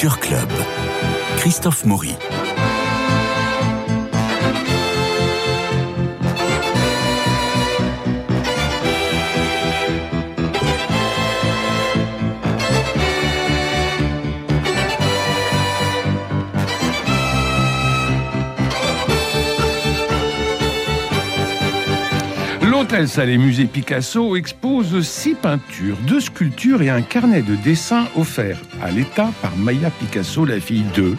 Culture Club, Christophe Maury. L'Hôtel Salé Musée Picasso expose 6 peintures, 2 sculptures et un carnet de dessins offerts à l'État par Maya Picasso, la fille d'eux,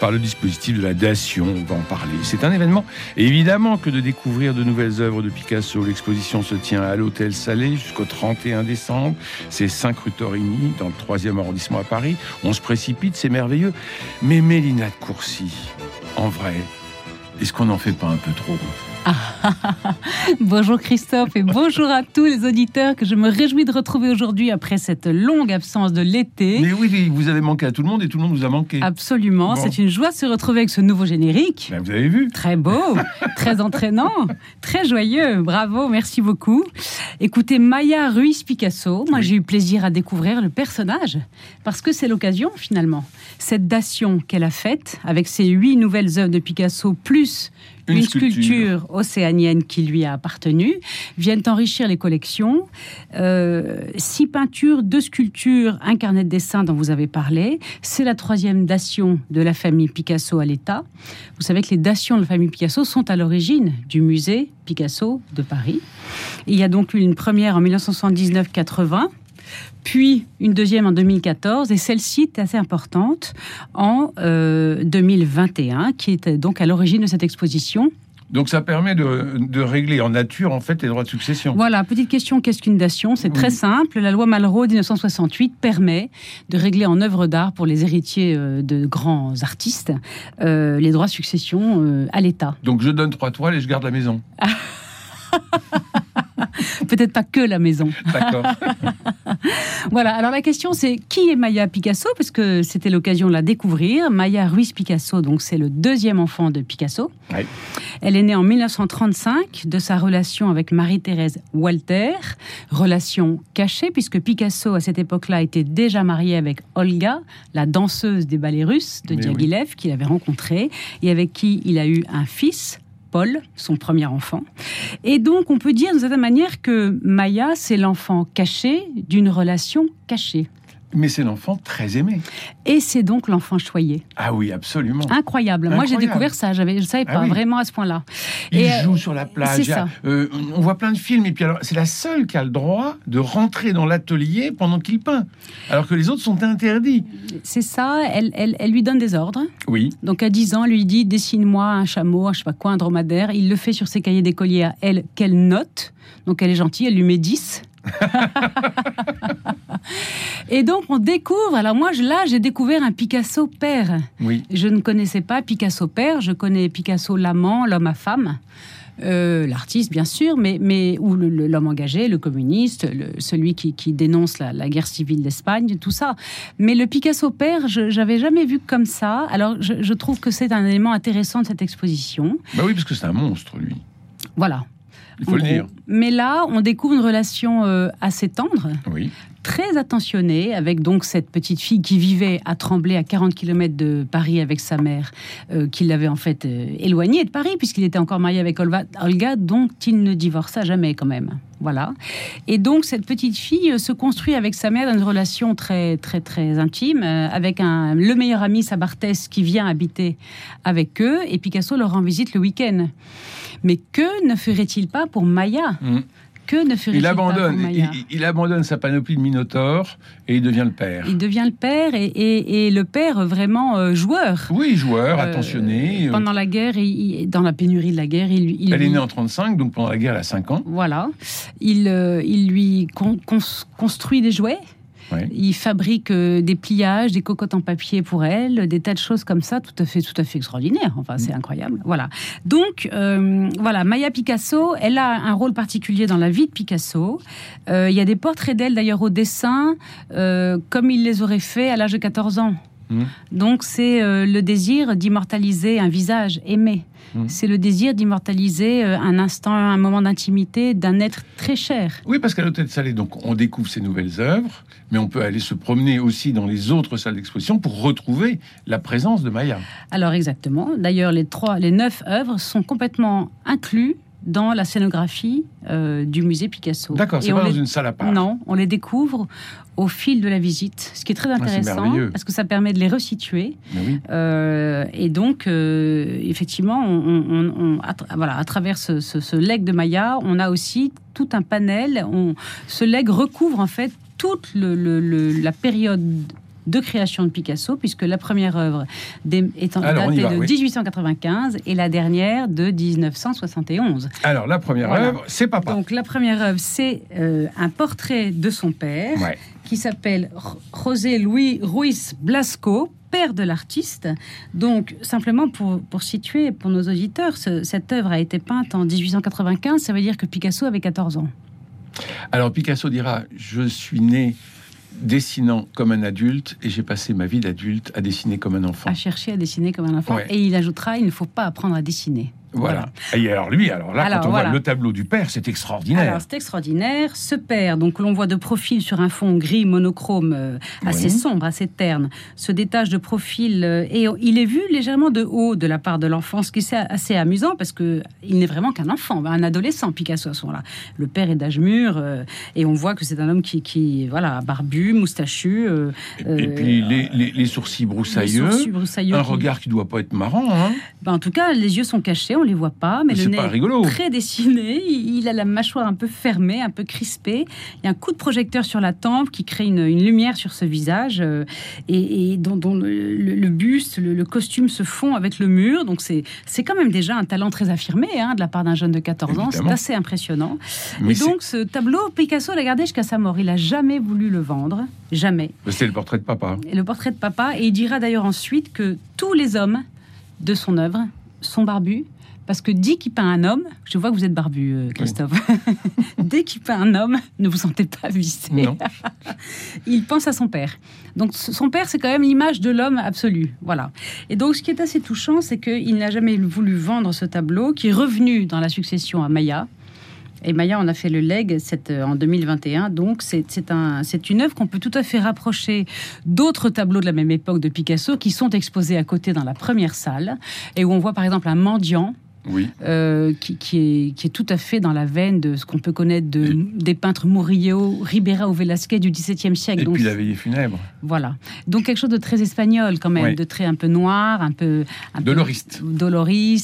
par le dispositif de la Dation, on va en parler. C'est un événement, évidemment, que de découvrir de nouvelles œuvres de Picasso. L'exposition se tient à l'Hôtel Salé jusqu'au 31 décembre. C'est 5 rue Torigny, dans le 3e arrondissement à Paris. On se précipite, c'est merveilleux. Mais Mélina de Courcy, en vrai, est-ce qu'on n'en fait pas un peu trop ? Bonjour Christophe et bonjour à tous les auditeurs que je me réjouis de retrouver aujourd'hui après cette longue absence de l'été. Mais oui, vous avez manqué à tout le monde et tout le monde vous a manqué. Absolument, bon. C'est une joie de se retrouver avec ce nouveau générique. Ben, vous avez vu. Très beau, très entraînant, très joyeux, bravo, merci beaucoup. Écoutez, Maya Ruiz Picasso, moi oui. J'ai eu plaisir à découvrir le personnage parce que c'est l'occasion finalement. Cette dation qu'elle a faite avec ses 8 nouvelles œuvres de Picasso plus une sculpture océanienne qui lui a appartenu, viennent enrichir les collections. 6 peintures, 2 sculptures, un carnet de dessins dont vous avez parlé. C'est la 3e dation de la famille Picasso à l'État. Vous savez que les dations de la famille Picasso sont à l'origine du musée Picasso de Paris. Il y a donc eu une première en 1979-80. Puis une 2e en 2014, et celle-ci est assez importante, en 2021, qui était donc à l'origine de cette exposition. Donc ça permet de régler en nature, en fait, les droits de succession. Voilà, petite question, qu'est-ce qu'une dation ? C'est très simple, la loi Malraux, 1968, permet de régler en œuvre d'art, pour les héritiers de grands artistes, les droits de succession à l'État. Donc je donne 3 toiles et je garde la maison. Peut-être pas que la maison. D'accord. Voilà, alors la question c'est qui est Maya Picasso ? Parce que c'était l'occasion de la découvrir. Maya Ruiz Picasso, donc c'est le 2e enfant de Picasso. Ouais. Elle est née en 1935 de sa relation avec Marie-Thérèse Walter, relation cachée puisque Picasso à cette époque-là était déjà marié avec Olga, la danseuse des ballets russes de Diaghilev, oui. Qu'il avait rencontrée et avec qui il a eu un fils, Paul, son premier enfant. Et donc, on peut dire, d'une certaine manière, que Maya, c'est l'enfant caché d'une relation cachée. Mais c'est l'enfant très aimé. Et c'est donc l'enfant choyé. Ah oui, absolument. Incroyable. Moi, j'ai découvert ça. Je ne savais pas vraiment à ce point-là. Il joue sur la plage. C'est ça. On voit plein de films. Et puis, alors, c'est la seule qui a le droit de rentrer dans l'atelier pendant qu'il peint. Alors que les autres sont interdits. C'est ça. Elle lui donne des ordres. Oui. Donc, à 10 ans, elle lui dit, dessine-moi un chameau, un, je ne sais pas quoi, un dromadaire. Il le fait sur ses cahiers d'écolier à elle, qu'elle note. Donc, elle est gentille. Elle lui met 10. Et donc on découvre, alors moi là j'ai découvert un Picasso père. Oui. Je ne connaissais pas Picasso père, je connais Picasso l'amant, l'homme à femme, l'artiste bien sûr, mais ou l'homme engagé, le communiste, celui qui dénonce la guerre civile d'Espagne, tout ça. Mais le Picasso père, j'avais jamais vu comme ça. Alors je trouve que c'est un élément intéressant de cette exposition. Bah oui, parce que c'est un monstre lui. Voilà. Il faut le dire. Mais là, on découvre une relation assez tendre, oui. Très attentionnée, avec donc cette petite fille qui vivait à Tremblay, à 40 km de Paris, avec sa mère, qui l'avait en fait éloignée de Paris, puisqu'il était encore marié avec Olga, dont il ne divorça jamais quand même. Voilà. Et donc, cette petite fille se construit avec sa mère dans une relation très, très, très intime, avec le meilleur ami Sabartès qui vient habiter avec eux, et Picasso leur rend visite le week-end. Mais que ne ferait-il pas pour Maya ? Que ne ferait-il pas pour Maya ? Il abandonne sa panoplie de minotaure et il devient le père. Il devient le père et le père vraiment joueur. Oui, joueur, attentionné. Pendant la guerre, dans la pénurie de la guerre, il elle est née en 1935, donc pendant la guerre, elle a 5 ans. Voilà. Il lui construit des jouets. Oui. Il fabrique des pliages, des cocottes en papier pour elle, des tas de choses comme ça, tout à fait extraordinaire. Enfin, c'est incroyable. Voilà. Donc, voilà, Maya Picasso, elle a un rôle particulier dans la vie de Picasso. Il y a des portraits d'elle, d'ailleurs, au dessin, comme il les aurait fait à l'âge de 14 ans. Donc c'est le désir d'immortaliser un visage aimé. C'est le désir d'immortaliser un instant, un moment d'intimité d'un être très cher. Oui, parce qu'à l'Hôtel Salé, donc, on découvre ces nouvelles œuvres, mais on peut aller se promener aussi dans les autres salles d'exposition pour retrouver la présence de Maya. Alors exactement. D'ailleurs, les 9 œuvres sont complètement incluses dans la scénographie du musée Picasso. D'accord, c'est pas dans une salle à part. Non, on les découvre au fil de la visite, ce qui est très intéressant, parce que ça permet de les resituer. Oui. Et donc, effectivement, voilà, à travers ce legs de Maya, on a aussi tout un panel. Ce legs recouvre en fait toute la période de création de Picasso, puisque la première œuvre est datée de 1895 et la dernière de 1971. Alors, la première œuvre, c'est Papa. Donc, la première œuvre, c'est un portrait de son père, qui s'appelle José Luis Ruiz Blasco, père de l'artiste. Donc, simplement pour situer pour nos auditeurs, cette œuvre a été peinte en 1895, ça veut dire que Picasso avait 14 ans. Alors, Picasso dira « Je suis né dessinant comme un adulte, et j'ai passé ma vie d'adulte à dessiner comme un enfant. » À chercher à dessiner comme un enfant. Ouais. Et il ajoutera, il ne faut pas apprendre à dessiner. Voilà. Et alors lui, quand on voit le tableau du père, c'est extraordinaire. Alors c'est extraordinaire. Ce père, donc, que l'on voit de profil sur un fond gris monochrome, assez sombre, assez terne, se détache de profil et il est vu légèrement de haut de la part de l'enfant, ce qui est assez amusant parce qu'il n'est vraiment qu'un enfant, un adolescent, Picasso à ce moment-là. Le père est d'âge mûr et on voit que c'est un homme qui barbu, moustachu. Et puis les sourcils broussailleux, un regard qui ne doit pas être marrant. Hein. En tout cas, les yeux sont cachés, on les voit pas, mais le nez est très dessiné, il a la mâchoire un peu fermée, un peu crispée, il y a un coup de projecteur sur la tempe qui crée une lumière sur ce visage, et dont le buste, le costume se fond avec le mur, donc c'est quand même déjà un talent très affirmé, de la part d'un jeune de 14 ans, c'est assez impressionnant. Mais et donc ce tableau, Picasso l'a gardé jusqu'à sa mort, il n'a jamais voulu le vendre, jamais. C'est le portrait de papa. Et le portrait de papa, et il dira d'ailleurs ensuite que tous les hommes de son œuvre sont barbus, parce que dès qu'il peint un homme, je vois que vous êtes barbu, Christophe. Oui. Dès qu'il peint un homme, ne vous sentez pas vissé. Il pense à son père. Donc son père, c'est quand même l'image de l'homme absolu. Voilà. Et donc ce qui est assez touchant, c'est qu'il n'a jamais voulu vendre ce tableau, qui est revenu dans la succession à Maya. Et Maya, on a fait le legs en 2021, donc c'est une œuvre qu'on peut tout à fait rapprocher d'autres tableaux de la même époque de Picasso qui sont exposés à côté dans la première salle, et où on voit par exemple un mendiant. Oui. Qui est tout à fait dans la veine de ce qu'on peut connaître des peintres Murillo, Ribera ou Velázquez du XVIIe siècle. Et donc, puis la veillée funèbre. Voilà. Donc quelque chose de très espagnol quand même, de très un peu noir, un peu doloriste,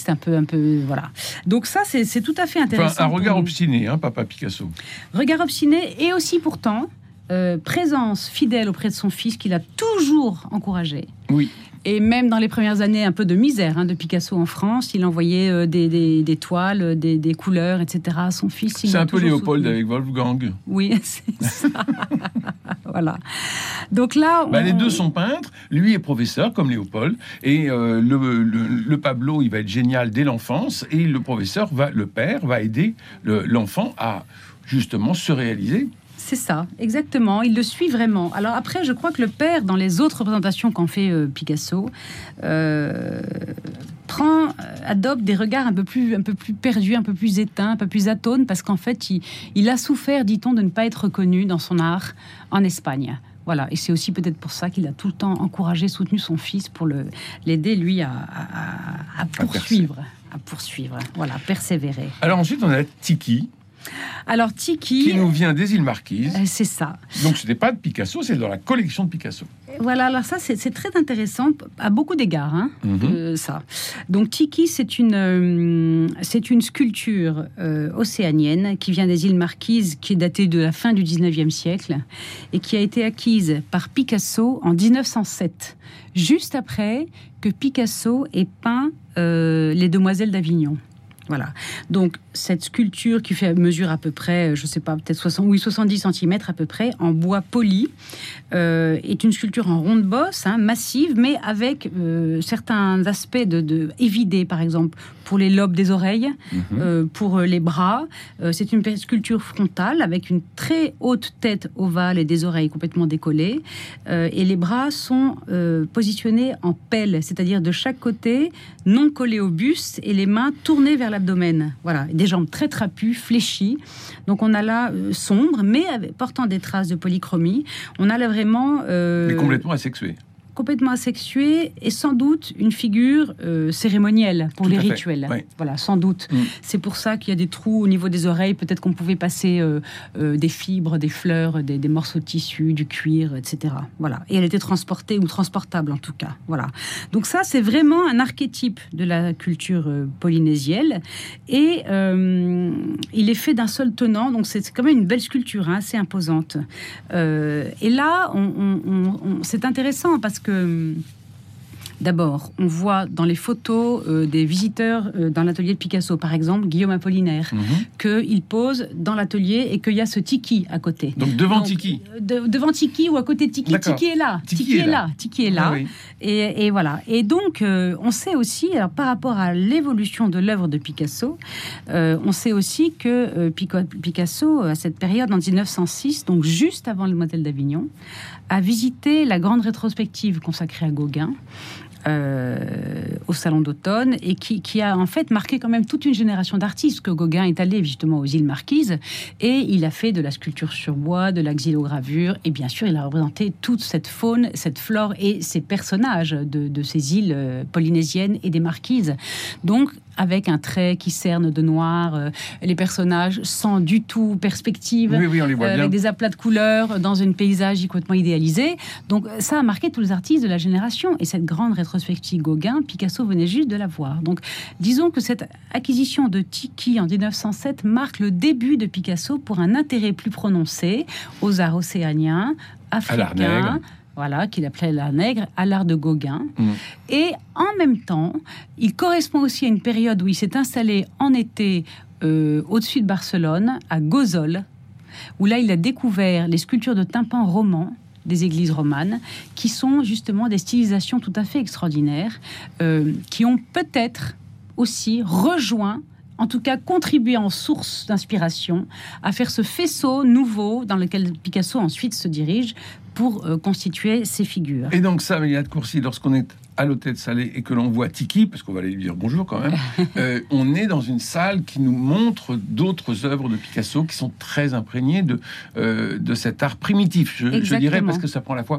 un peu voilà. Donc ça c'est tout à fait intéressant. Enfin, un regard obstiné, papa Picasso. Regard obstiné et aussi pourtant présence fidèle auprès de son fils qu'il a toujours encouragé. Oui. Et même dans les premières années un peu de misère de Picasso en France, il envoyait des toiles, des couleurs, etc. à son fils. C'est un peu Léopold soutenu. Avec Wolfgang. Oui, c'est ça. Voilà. Donc là... les deux sont peintres. Lui est professeur, comme Léopold. Et le Pablo, il va être génial dès l'enfance. Et le père, va aider l'enfant à, justement, se réaliser. C'est ça, exactement. Il le suit vraiment. Alors après, je crois que le père, dans les autres représentations qu'en fait Picasso, adopte des regards un peu plus perdus, un peu plus éteints, un peu plus atones, parce qu'en fait, il a souffert, dit-on, de ne pas être reconnu dans son art en Espagne. Voilà, et c'est aussi peut-être pour ça qu'il a tout le temps encouragé, soutenu son fils pour l'aider, lui, à poursuivre. Voilà, à persévérer. Alors ensuite, on a Tiki. Alors Tiki... qui nous vient des îles Marquises. C'est ça. Donc ce n'est pas de Picasso, c'est dans la collection de Picasso. Voilà, alors ça c'est très intéressant à beaucoup d'égards, ça. Donc Tiki, c'est une sculpture océanienne qui vient des îles Marquises, qui est datée de la fin du 19e siècle et qui a été acquise par Picasso en 1907, juste après que Picasso ait peint Les Demoiselles d'Avignon. Voilà. Donc cette sculpture qui fait mesure à peu près, je ne sais pas, peut-être 70 cm à peu près, en bois poli, est une sculpture en ronde bosse, hein, massive, mais avec certains aspects de évidés, par exemple, pour les lobes des oreilles, pour les bras. C'est une sculpture frontale avec une très haute tête ovale et des oreilles complètement décollées. Et les bras sont positionnés en pelle, c'est-à-dire de chaque côté, non collés au buste, et les mains tournées vers l'abdomen. Voilà, des jambes très trapues, fléchies. Donc on a là sombre, mais portant des traces de polychromie. On a là vraiment... mais complètement asexué. Complètement asexué et sans doute une figure cérémonielle pour les rituels. Oui. Voilà, sans doute. Mmh. C'est pour ça qu'il y a des trous au niveau des oreilles. Peut-être qu'on pouvait passer des fibres, des fleurs, des morceaux de tissu, du cuir, etc. Voilà. Et elle était transportée ou transportable en tout cas. Voilà. Donc ça, c'est vraiment un archétype de la culture polynésienne. Et il est fait d'un seul tenant. Donc c'est quand même une belle sculpture, hein, assez imposante. Et là, c'est intéressant parce que d'abord, on voit dans les photos des visiteurs dans l'atelier de Picasso, par exemple, Guillaume Apollinaire, qu'il pose dans l'atelier et qu'il y a ce tiki à côté. Donc devant tiki. Devant tiki ou à côté de tiki. D'accord. Tiki est là. Tiki est là. Ah, oui. Et voilà. Et donc, on sait aussi, alors, par rapport à l'évolution de l'œuvre de Picasso, on sait aussi que Picasso, à cette période, en 1906, donc juste avant le modèle d'Avignon, a visité la grande rétrospective consacrée à Gauguin au Salon d'automne et qui a en fait marqué quand même toute une génération d'artistes, que Gauguin est allé justement aux îles Marquises et il a fait de la sculpture sur bois, de la xylogravure et bien sûr il a représenté toute cette faune, cette flore et ces personnages de ces îles polynésiennes et des Marquises. Donc avec un trait qui cerne de noir, les personnages sans du tout perspective, oui, on les voit bien. Avec des aplats de couleurs, dans un paysage complètement idéalisé. Donc ça a marqué tous les artistes de la génération. Et cette grande rétrospective Gauguin, Picasso venait juste de la voir. Donc disons que cette acquisition de tiki en 1907 marque le début de Picasso pour un intérêt plus prononcé aux arts océaniens, africains... Voilà, qu'il appelait l'art nègre, à l'art de Gauguin. Et en même temps, il correspond aussi à une période où il s'est installé en été au-dessus de Barcelone, à Gozol, où là, il a découvert les sculptures de tympans romans des églises romanes, qui sont justement des stylisations tout à fait extraordinaires, qui ont peut-être aussi rejoint, en tout cas contribuer en source d'inspiration, à faire ce faisceau nouveau dans lequel Picasso ensuite se dirige pour constituer ses figures. Et donc ça, Mélina de Courcy, lorsqu'on est à l'Hôtel Salé et que l'on voit Tiki, parce qu'on va aller lui dire bonjour quand même, on est dans une salle qui nous montre d'autres œuvres de Picasso qui sont très imprégnées de cet art primitif, je dirais, parce que ça prend à la fois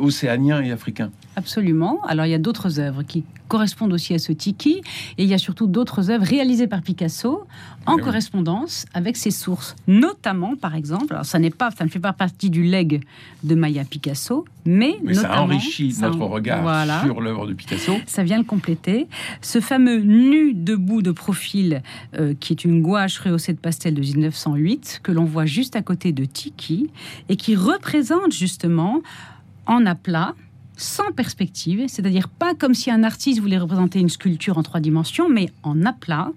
océanien et africain. Absolument. Alors il y a d'autres œuvres qui correspondent aussi à ce Tiki, et il y a surtout d'autres œuvres réalisées par Picasso en correspondance avec ses sources, notamment par exemple, alors ça ne fait pas partie du leg de Maya Picasso, mais ça enrichit notre regard sur le de Picasso. Ça vient le compléter. Ce fameux nu debout de profil, qui est une gouache rehaussée de pastel de 1908, que l'on voit juste à côté de Tiki, et qui représente justement en aplat, sans perspective, c'est-à-dire pas comme si un artiste voulait représenter une sculpture en 3 dimensions, mais en aplat,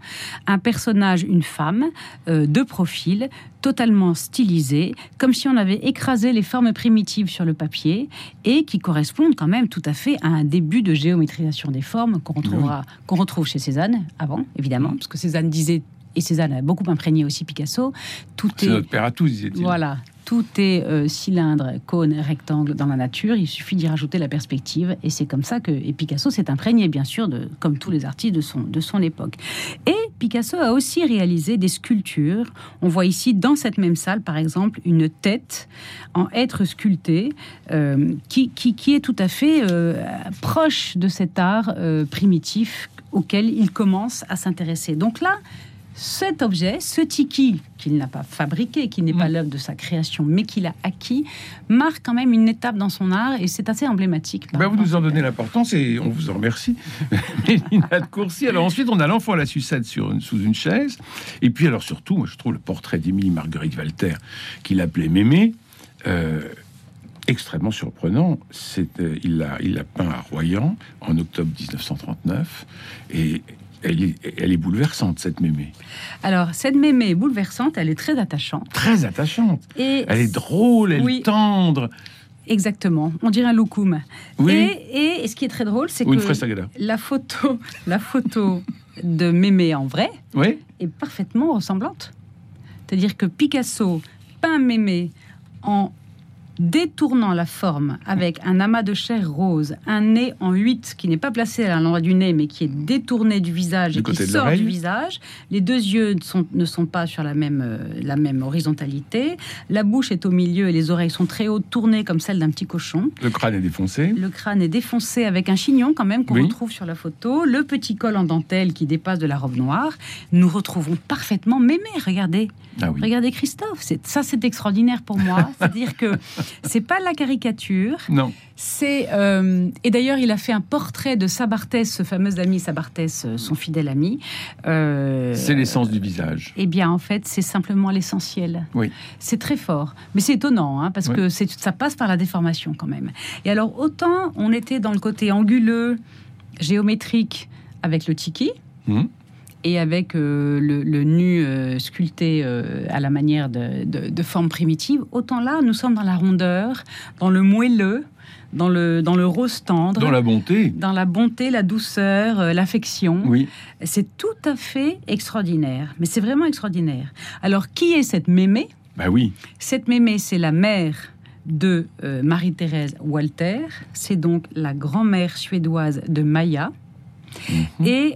un personnage, une femme, de profil, totalement stylisée, comme si on avait écrasé les formes primitives sur le papier, et qui correspondent quand même tout à fait à un début de géométrisation des formes qu'on retrouve chez Cézanne, avant, évidemment, parce que Cézanne disait, et Cézanne a beaucoup imprégné aussi Picasso, c'est notre père à tous, disait-il. Voilà. Tout est cylindre, cône, rectangle dans la nature. Il suffit d'y rajouter la perspective. Et c'est comme ça que Picasso s'est imprégné, bien sûr, comme tous les artistes de son époque. Et Picasso a aussi réalisé des sculptures. On voit ici, dans cette même salle, par exemple, une tête en hêtre sculptée qui est tout à fait proche de cet art primitif auquel il commence à s'intéresser. Donc là, cet objet, ce tiki, qu'il n'a pas fabriqué, qui n'est pas l'œuvre de sa création, mais qu'il a acquis, marque quand même une étape dans son art, et c'est assez emblématique. Vous nous en donnez l'importance, et on vous en remercie. Mélina de Courcy. Alors ensuite, on a l'enfant à la sucette sous une chaise, et puis alors surtout, moi je trouve le portrait d'Émilie Marguerite Walter, qu'il appelait Mémé, extrêmement surprenant. Il l'a peint à Royan, en octobre 1939, et elle est bouleversante, cette mémé. Alors, cette mémé bouleversante, elle est très attachante. Très attachante. Et elle est drôle, elle est tendre. Exactement. On dirait un loukoum. Oui. Et ce qui est très drôle, c'est que la photo de mémé en vrai est parfaitement ressemblante. C'est-à-dire que Picasso peint mémé en détournant la forme avec un amas de chair rose, un nez en 8 qui n'est pas placé à l'endroit du nez mais qui est détourné du visage et qui sort du visage. Les deux yeux ne sont pas sur la même horizontalité. La bouche est au milieu et les oreilles sont très hautes, tournées comme celles d'un petit cochon. Le crâne est défoncé. Avec un chignon quand même qu'on retrouve sur la photo. Le petit col en dentelle qui dépasse de la robe noire. Nous retrouvons parfaitement mémé. Regardez. Ah oui. Regardez Christophe. C'est extraordinaire pour moi. C'est-à-dire que c'est pas la caricature. Non. Et d'ailleurs, il a fait un portrait de Sabartès, ce fameux ami Sabartès, son fidèle ami. C'est l'essence du visage. Eh bien, en fait, c'est simplement l'essentiel. Oui. C'est très fort. Mais c'est étonnant, hein, parce que ça passe par la déformation quand même. Et alors, autant on était dans le côté anguleux, géométrique, avec le tiki. Et avec le nu sculpté à la manière de forme primitive, autant là, nous sommes dans la rondeur, dans le moelleux, dans le rose tendre. Dans la bonté. Dans la bonté, la douceur, l'affection. Oui. C'est tout à fait extraordinaire. Mais c'est vraiment extraordinaire. Alors, qui est cette mémé ? Bah oui. Cette mémé, c'est la mère de Marie-Thérèse Walter. C'est donc la grand-mère suédoise de Maya. Et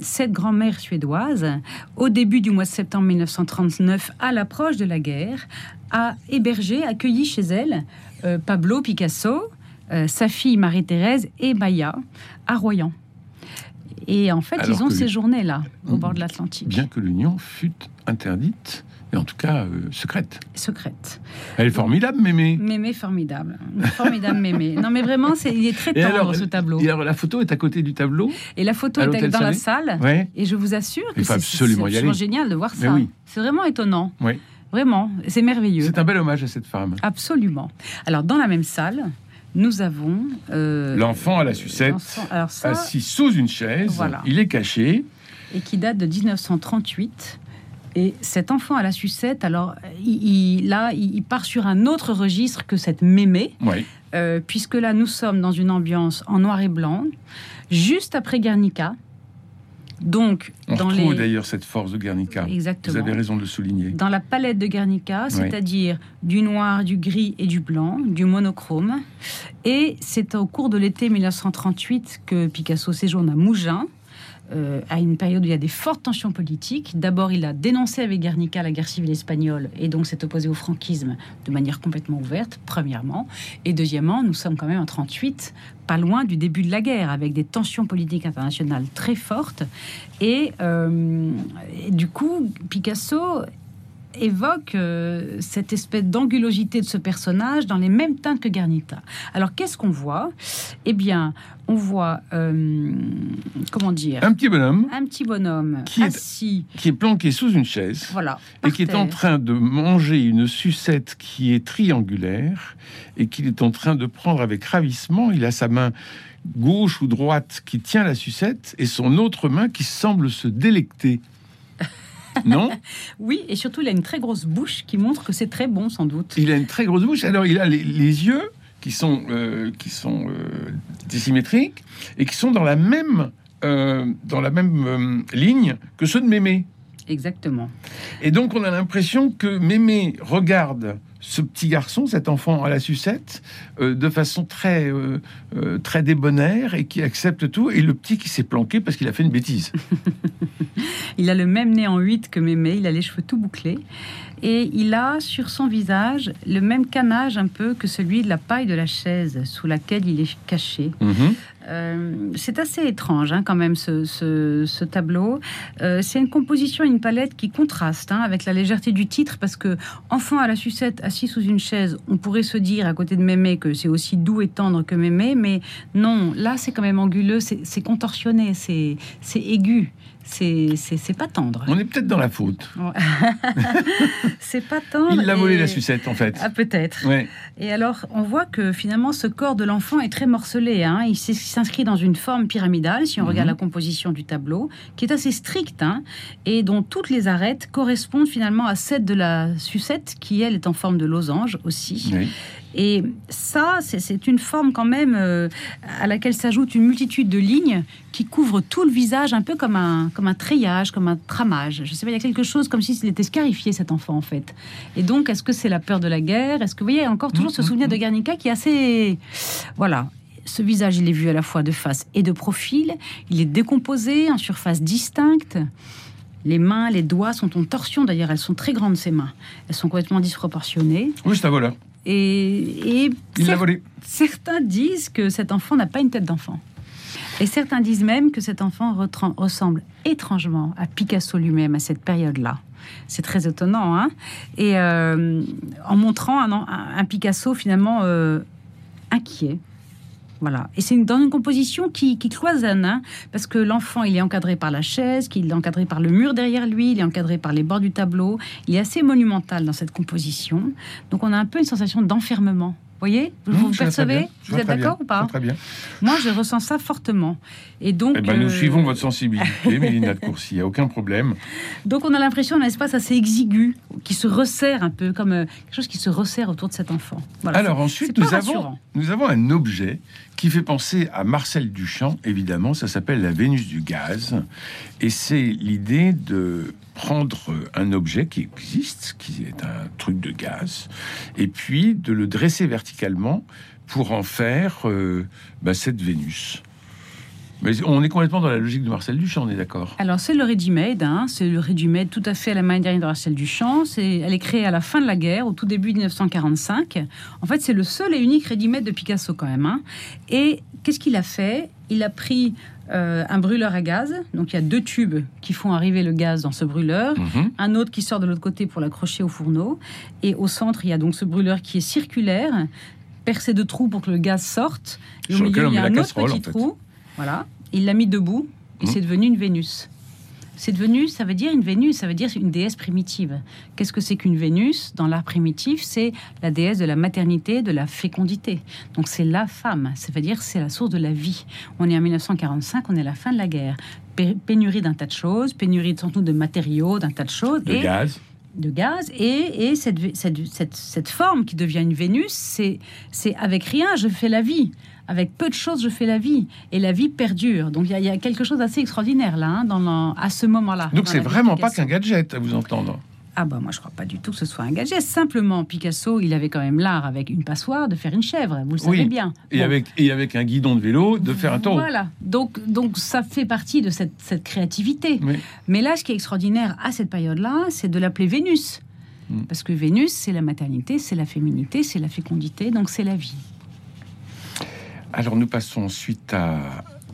cette grand-mère suédoise, au début du mois de septembre 1939, à l'approche de la guerre, a accueilli chez elle Pablo Picasso, sa fille Marie-Thérèse et Maya à Royan. Et en fait, ils ont séjourné là, au bord de l'Atlantique. Bien que l'union fût interdite, et en tout cas secrète. Secrète. Elle est formidable, mémé. Mémé formidable. Formidable mémé. Non mais vraiment, il est très tendre ce tableau. Et alors la photo est à côté du tableau. Et la photo est dans la salle. Ouais. Et je vous assure que c'est absolument génial de voir ça. Oui. C'est vraiment étonnant. Oui. Vraiment, c'est merveilleux. C'est un bel hommage à cette femme. Absolument. Alors dans la même salle, nous avons... l'enfant à la sucette, assis sous une chaise. Voilà. Il est caché. Et qui date de 1938. Et cet enfant à la sucette, alors, il part sur un autre registre que cette mémé, puisque là, nous sommes dans une ambiance en noir et blanc, juste après Guernica. Donc, on retrouve d'ailleurs cette force de Guernica. Exactement. Vous avez raison de le souligner. Dans la palette de Guernica, c'est-à-dire du noir, du gris et du blanc, du monochrome. Et c'est au cours de l'été 1938 que Picasso séjourne à Mougins. À une période où il y a des fortes tensions politiques. D'abord, il a dénoncé avec Guernica la guerre civile espagnole et donc s'est opposé au franquisme de manière complètement ouverte, premièrement. Et deuxièmement, nous sommes quand même en 38, pas loin du début de la guerre, avec des tensions politiques internationales très fortes. Et du coup, Picasso évoque cette espèce d'angulosité de ce personnage dans les mêmes teintes que Guernica. Alors, qu'est-ce qu'on voit ? Eh bien, on voit... un petit bonhomme. Un petit bonhomme assis. Qui est planqué sous une chaise. Voilà. Et qui est en train de manger une sucette qui est triangulaire et qu'il est en train de prendre avec ravissement. Il a sa main gauche ou droite qui tient la sucette et son autre main qui semble se délecter. Non ? Oui, et surtout, il a une très grosse bouche qui montre que c'est très bon, sans doute. Il a une très grosse bouche. Alors, il a les yeux qui sont dissymétriques et qui sont dans la même, ligne que ceux de mémé. Exactement. Et donc, on a l'impression que mémé regarde ce petit garçon, cet enfant à la sucette, de façon très, très débonnaire et qui accepte tout. Et le petit qui s'est planqué parce qu'il a fait une bêtise. Il a le même nez en 8 que mémé, il a les cheveux tout bouclés. Et il a sur son visage le même canage un peu que celui de la paille de la chaise sous laquelle il est caché. C'est assez étrange hein, quand même ce tableau. C'est une composition et une palette qui contrastent avec la légèreté du titre parce que enfant à la sucette assis sous une chaise, on pourrait se dire à côté de mémé que c'est aussi doux et tendre que mémé, mais non, là c'est quand même anguleux, c'est contorsionné, c'est aigu. C'est pas tendre. On est peut-être dans la faute. C'est pas tendre. Il l'a volé la sucette, en fait. Ah, peut-être. Ouais. Et alors, on voit que finalement, ce corps de l'enfant est très morcelé. Hein. Il s'inscrit dans une forme pyramidale, si on regarde la composition du tableau, qui est assez stricte, hein, et dont toutes les arêtes correspondent finalement à celle de la sucette, qui, elle, est en forme de losange aussi. Oui. Et ça, c'est une forme quand même à laquelle s'ajoute une multitude de lignes qui couvrent tout le visage, un peu comme un treillage, comme un tramage. Je sais pas, il y a quelque chose comme s'il était scarifié, cet enfant, en fait. Et donc, est-ce que c'est la peur de la guerre? Est-ce que, vous voyez, encore toujours ce souvenir de Guernica qui est assez... Voilà. Ce visage, il est vu à la fois de face et de profil. Il est décomposé en surfaces distinctes. Les mains, les doigts sont en torsion. D'ailleurs, elles sont très grandes, ces mains. Elles sont complètement disproportionnées. Oui, c'est un voleur. Et il l'a volé. Certains disent que cet enfant n'a pas une tête d'enfant. Et certains disent même que cet enfant ressemble étrangement à Picasso lui-même à cette période-là. C'est très étonnant, hein. Et en montrant un Picasso finalement inquiet. Voilà. Et c'est dans une composition qui cloisonne, hein, parce que l'enfant, il est encadré par la chaise, qu'il est encadré par le mur derrière lui, il est encadré par les bords du tableau. Il est assez monumental dans cette composition. Donc, on a un peu une sensation d'enfermement. Vous voyez ? Vous percevez ? Vous êtes d'accord ou pas ? Très bien. Moi, je ressens ça fortement. Et donc... nous suivons votre sensibilité, Mélina de Courcy, il n'y a aucun problème. Donc, on a l'impression d'un espace assez exigu, qui se resserre un peu, comme quelque chose qui se resserre autour de cet enfant. Voilà. Alors ensuite, nous avons un objet qui fait penser à Marcel Duchamp, évidemment. Ça s'appelle la Vénus du gaz. Et c'est l'idée de... prendre un objet qui existe, qui est un truc de gaz, et puis de le dresser verticalement pour en faire cette Vénus. Mais on est complètement dans la logique de Marcel Duchamp, on est d'accord? Alors c'est le ready-made, hein, c'est le ready-made tout à fait à la manière de Marcel Duchamp. Elle est créée à la fin de la guerre, au tout début 1945. En fait, c'est le seul et unique ready-made de Picasso quand même. Hein. Et qu'est-ce qu'il a fait? Il a pris un brûleur à gaz, donc il y a deux tubes qui font arriver le gaz dans ce brûleur, un autre qui sort de l'autre côté pour l'accrocher au fourneau, et au centre il y a donc ce brûleur qui est circulaire, percé de trous pour que le gaz sorte, et au milieu il y a un autre petit trou, voilà, il l'a mis debout, et c'est devenu une Vénus. C'est devenu, ça veut dire une Vénus, ça veut dire une déesse primitive. Qu'est-ce que c'est qu'une Vénus? Dans l'art primitif, c'est la déesse de la maternité, de la fécondité. Donc c'est la femme, ça veut dire c'est la source de la vie. On est en 1945, on est à la fin de la guerre. Pénurie d'un tas de choses, pénurie sans doute de matériaux, d'un tas de choses. De gaz. Et cette forme qui devient une Vénus, c'est avec rien, je fais la vie. Avec peu de choses, je fais la vie. Et la vie perdure. Donc, il y a quelque chose d'assez extraordinaire, là, hein, à ce moment-là. Donc, c'est vraiment pas qu'un gadget, à vous entendre. Ah ben, moi, je crois pas du tout que ce soit un gadget. Simplement, Picasso, il avait quand même l'art, avec une passoire, de faire une chèvre. Vous le savez bien. Et, bon. Avec un guidon de vélo, de faire un taureau. Voilà. Donc ça fait partie de cette créativité. Oui. Mais là, ce qui est extraordinaire à cette période-là, c'est de l'appeler Vénus. Parce que Vénus, c'est la maternité, c'est la féminité, c'est la fécondité, donc c'est la vie. Alors, nous passons ensuite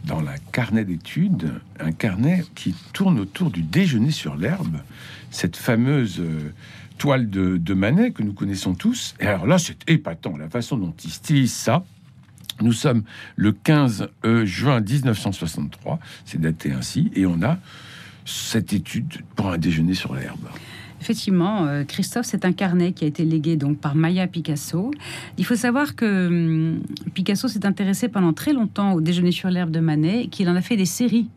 dans la carnet d'études, un carnet qui tourne autour du déjeuner sur l'herbe, cette fameuse toile de Manet que nous connaissons tous. Et alors là, c'est épatant, la façon dont il stylise ça. Nous sommes le 15 juin 1963, c'est daté ainsi, et on a cette étude pour un déjeuner sur l'herbe. Effectivement, Christophe, c'est un carnet qui a été légué donc par Maya Picasso. Il faut savoir que Picasso s'est intéressé pendant très longtemps au déjeuner sur l'herbe de Manet, et qu'il en a fait des séries.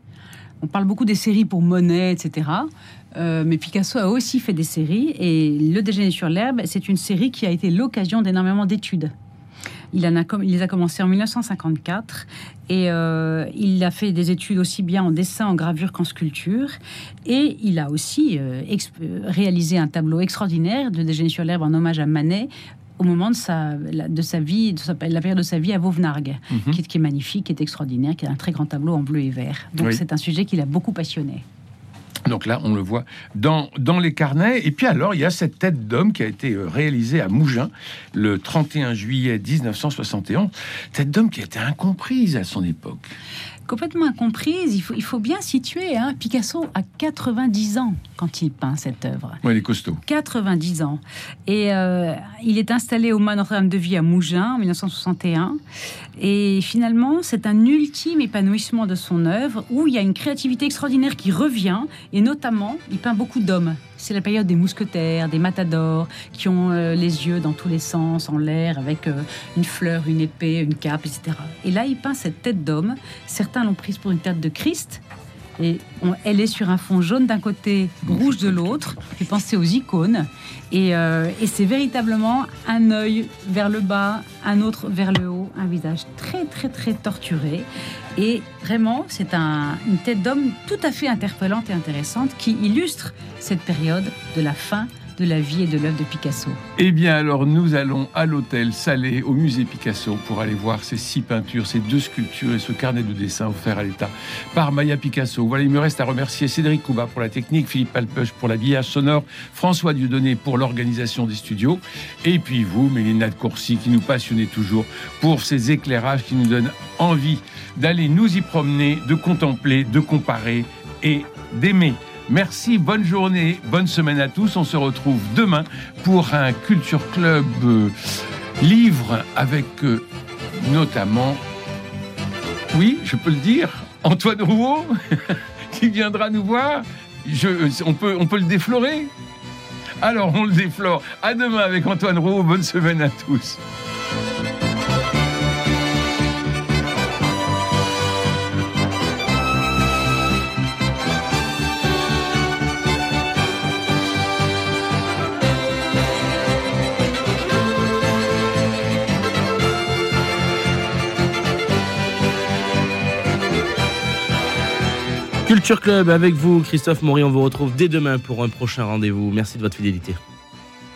On parle beaucoup des séries pour Monet, etc. Mais Picasso a aussi fait des séries, et le déjeuner sur l'herbe, c'est une série qui a été l'occasion d'énormément d'études. Il les a commencés en 1954 et il a fait des études aussi bien en dessin, en gravure qu'en sculpture. Et il a aussi réalisé un tableau extraordinaire de déjeuner sur l'herbe en hommage à Manet au moment de la période de sa vie à Vauvenargues, qui est magnifique, qui est extraordinaire, qui est un très grand tableau en bleu et vert. Donc c'est un sujet qui l'a beaucoup passionné. Donc là, on le voit dans les carnets. Et puis alors, il y a cette tête d'homme qui a été réalisée à Mougins le 31 juillet 1971. Tête d'homme qui a été incomprise à son époque. complètement incomprise. Il faut bien situer, hein. Picasso a 90 ans quand il peint cette œuvre. Oui, il est costaud. 90 ans. Et il est installé au Mas Notre-Dame de Vie à Mougins en 1961. Et finalement, c'est un ultime épanouissement de son œuvre où il y a une créativité extraordinaire qui revient. Et notamment, il peint beaucoup d'hommes. C'est la période des mousquetaires, des matadors, qui ont les yeux dans tous les sens, en l'air, avec une fleur, une épée, une cape, etc. Et là, il peint cette tête d'homme. Certains l'ont prise pour une tête de Christ. Et elle est sur un fond jaune d'un côté, rouge de l'autre. J'ai pensé aux icônes. Et c'est véritablement un œil vers le bas, un autre vers le haut, un visage très, très, très torturé. Et vraiment, c'est une tête d'homme tout à fait interpellante et intéressante qui illustre cette période de la fin de la vie et de l'œuvre de Picasso. Eh bien alors, nous allons à l'hôtel Salé, au musée Picasso, pour aller voir ces 6 peintures, ces 2 sculptures et ce carnet de dessins offert à l'État par Maya Picasso. Voilà, il me reste à remercier Cédric Kouba pour la technique, Philippe Palpeche pour l'habillage sonore, François Dieudonné pour l'organisation des studios, et puis vous, Mélina de Courcy, qui nous passionnez toujours pour ces éclairages qui nous donnent envie d'aller nous y promener, de contempler, de comparer et d'aimer. Merci, bonne journée, bonne semaine à tous. On se retrouve demain pour un Culture Club livre avec notamment, oui, je peux le dire, Antoine Rouault qui viendra nous voir. On peut le déflorer. Alors, on le déflore. À demain avec Antoine Rouault. Bonne semaine à tous. Culture Club avec vous, Christophe Maury. On vous retrouve dès demain pour un prochain rendez-vous. Merci de votre fidélité.